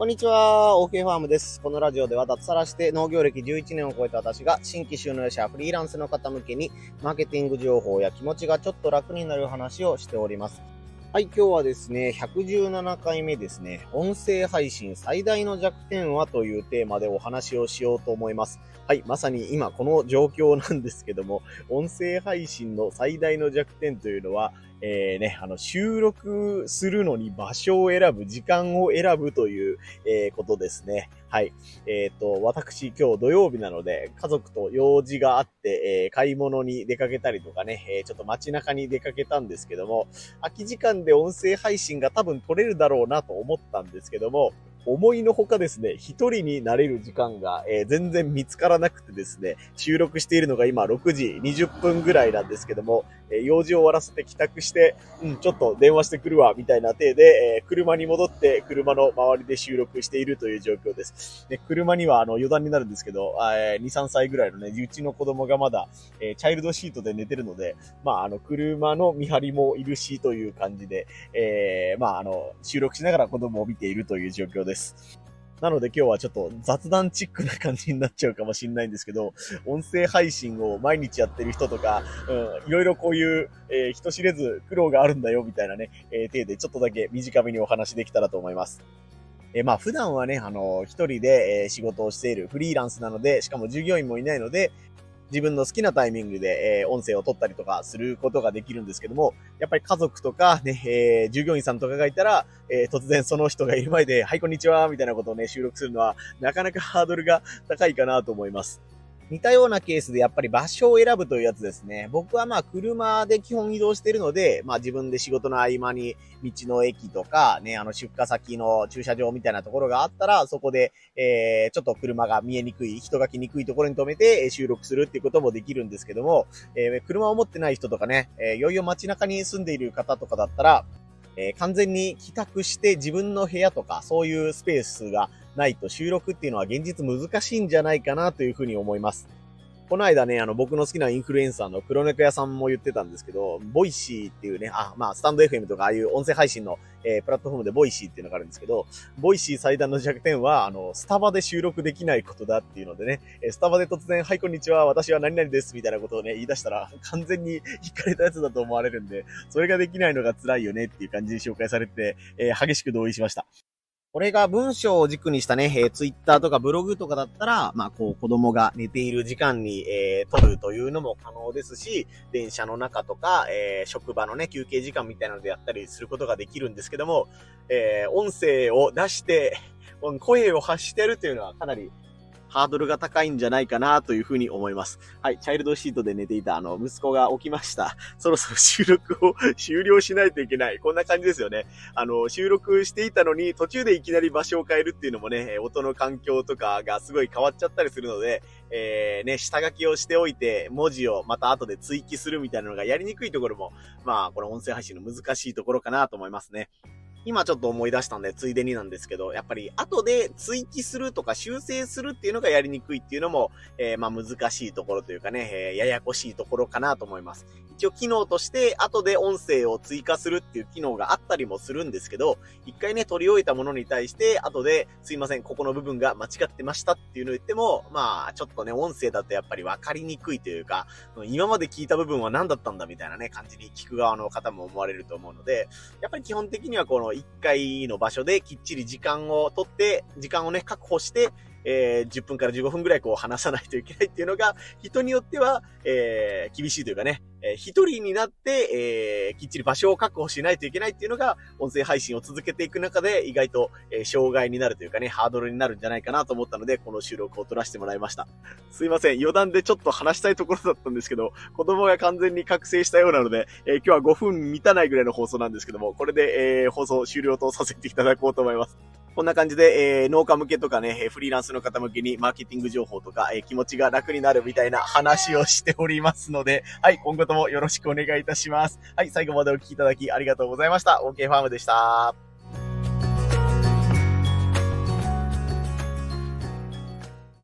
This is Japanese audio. こんにちは、OK ファームです。このラジオでは脱サラして農業歴11年を超えた私が新規就農者、フリーランスの方向けにマーケティング情報や気持ちがちょっと楽になる話をしております。はい、今日はですね、117回目ですね、音声配信最大の弱点はというテーマでお話をしようと思います。はい、まさに今この状況なんですけども、音声配信の最大の弱点というのは、収録するのに場所を選ぶ、時間を選ぶという、ことですね。はい。私今日土曜日なので、家族と用事があって、買い物に出かけたりとかね、ちょっと街中に出かけたんですけども、空き時間で音声配信が多分取れるだろうなと思ったんですけども、思いのほかですね、一人になれる時間が、全然見つからなくてですね、収録しているのが今6時20分ぐらいなんですけども、用事を終わらせて帰宅して、ちょっと電話してくるわ、みたいな体で、車に戻って車の周りで収録しているという状況です。で、車には余談になるんですけど、2、3歳ぐらいのね、うちの子供がまだ、チャイルドシートで寝てるので、車の見張りもいるしという感じで、収録しながら子供を見ているという状況です。なので今日はちょっと雑談チックな感じになっちゃうかもしれないんですけど、音声配信を毎日やってる人とか、いろいろこういう、人知れず苦労があるんだよみたいなね、手でちょっとだけ短めにお話できたらと思います。普段はね、一人で、仕事をしているフリーランスなので、しかも従業員もいないので、自分の好きなタイミングで、音声を撮ったりとかすることができるんですけども、やっぱり家族とかね、従業員さんとかがいたら、突然その人がいる前で、はい、こんにちは、みたいなことをね、収録するのは、なかなかハードルが高いかなと思います。似たようなケースでやっぱり場所を選ぶというやつですね。僕は車で基本移動しているので、自分で仕事の合間に道の駅とかね、出荷先の駐車場みたいなところがあったら、そこで、ちょっと車が見えにくい、人が来にくいところに止めて収録するっていうこともできるんですけども、車を持ってない人とかね、いよいよ街中に住んでいる方とかだったら、完全に帰宅して自分の部屋とかそういうスペースがないと収録っていうのは現実難しいんじゃないかなというふうに思います。この間ね、僕の好きなインフルエンサーの黒猫屋さんも言ってたんですけど、ボイシーっていうね、スタンド FM とかああいう音声配信の、プラットフォームでボイシーっていうのがあるんですけど、ボイシー最大の弱点は、スタバで収録できないことだっていうのでね、スタバで突然、はい、こんにちは、私は何々です、みたいなことをね、言い出したら、完全に引かれたやつだと思われるんで、それができないのが辛いよねっていう感じで紹介されて、激しく同意しました。これが文章を軸にしたね、Twitter とかブログとかだったら、子供が寝ている時間に、撮るというのも可能ですし、電車の中とか、職場のね、休憩時間みたいなのでやったりすることができるんですけども、音声を出して、声を発してるというのはかなりハードルが高いんじゃないかなというふうに思います。はい、チャイルドシートで寝ていた息子が起きました。そろそろ収録を終了しないといけない。こんな感じですよね。収録していたのに途中でいきなり場所を変えるっていうのもね、音の環境とかがすごい変わっちゃったりするので、下書きをしておいて文字をまた後で追記するみたいなのがやりにくいところも、この音声配信の難しいところかなと思いますね。今ちょっと思い出したんで、ついでになんですけど、やっぱり後で追記するとか修正するっていうのがやりにくいっていうのも、難しいところというかね、ややこしいところかなと思います。一応機能として後で音声を追加するっていう機能があったりもするんですけど、一回ね、取り終えたものに対して後で、すいません、ここの部分が間違ってましたっていうのを言っても、ちょっとね、音声だとやっぱりわかりにくいというか、今まで聞いた部分は何だったんだみたいなね、感じに聞く側の方も思われると思うので、やっぱり基本的にはこの1回の場所できっちり時間を取って、時間をね、確保して、10分から15分ぐらい話さないといけないっていうのが、人によっては、厳しいというかね、一人になって、きっちり場所を確保しないといけないっていうのが、音声配信を続けていく中で、意外と、障害になるというかね、ハードルになるんじゃないかなと思ったので、この収録を撮らせてもらいました。すいません、余談でちょっと話したいところだったんですけど、子供が完全に覚醒したようなので、今日は5分満たないぐらいの放送なんですけども、これで、放送終了とさせていただこうと思います。こんな感じで、農家向けとかね、フリーランスの方向けにマーケティング情報とか、気持ちが楽になるみたいな話をしておりますので、はい、今後ともよろしくお願いいたします。はい、最後までお聞きいただきありがとうございました。OK ファームでした。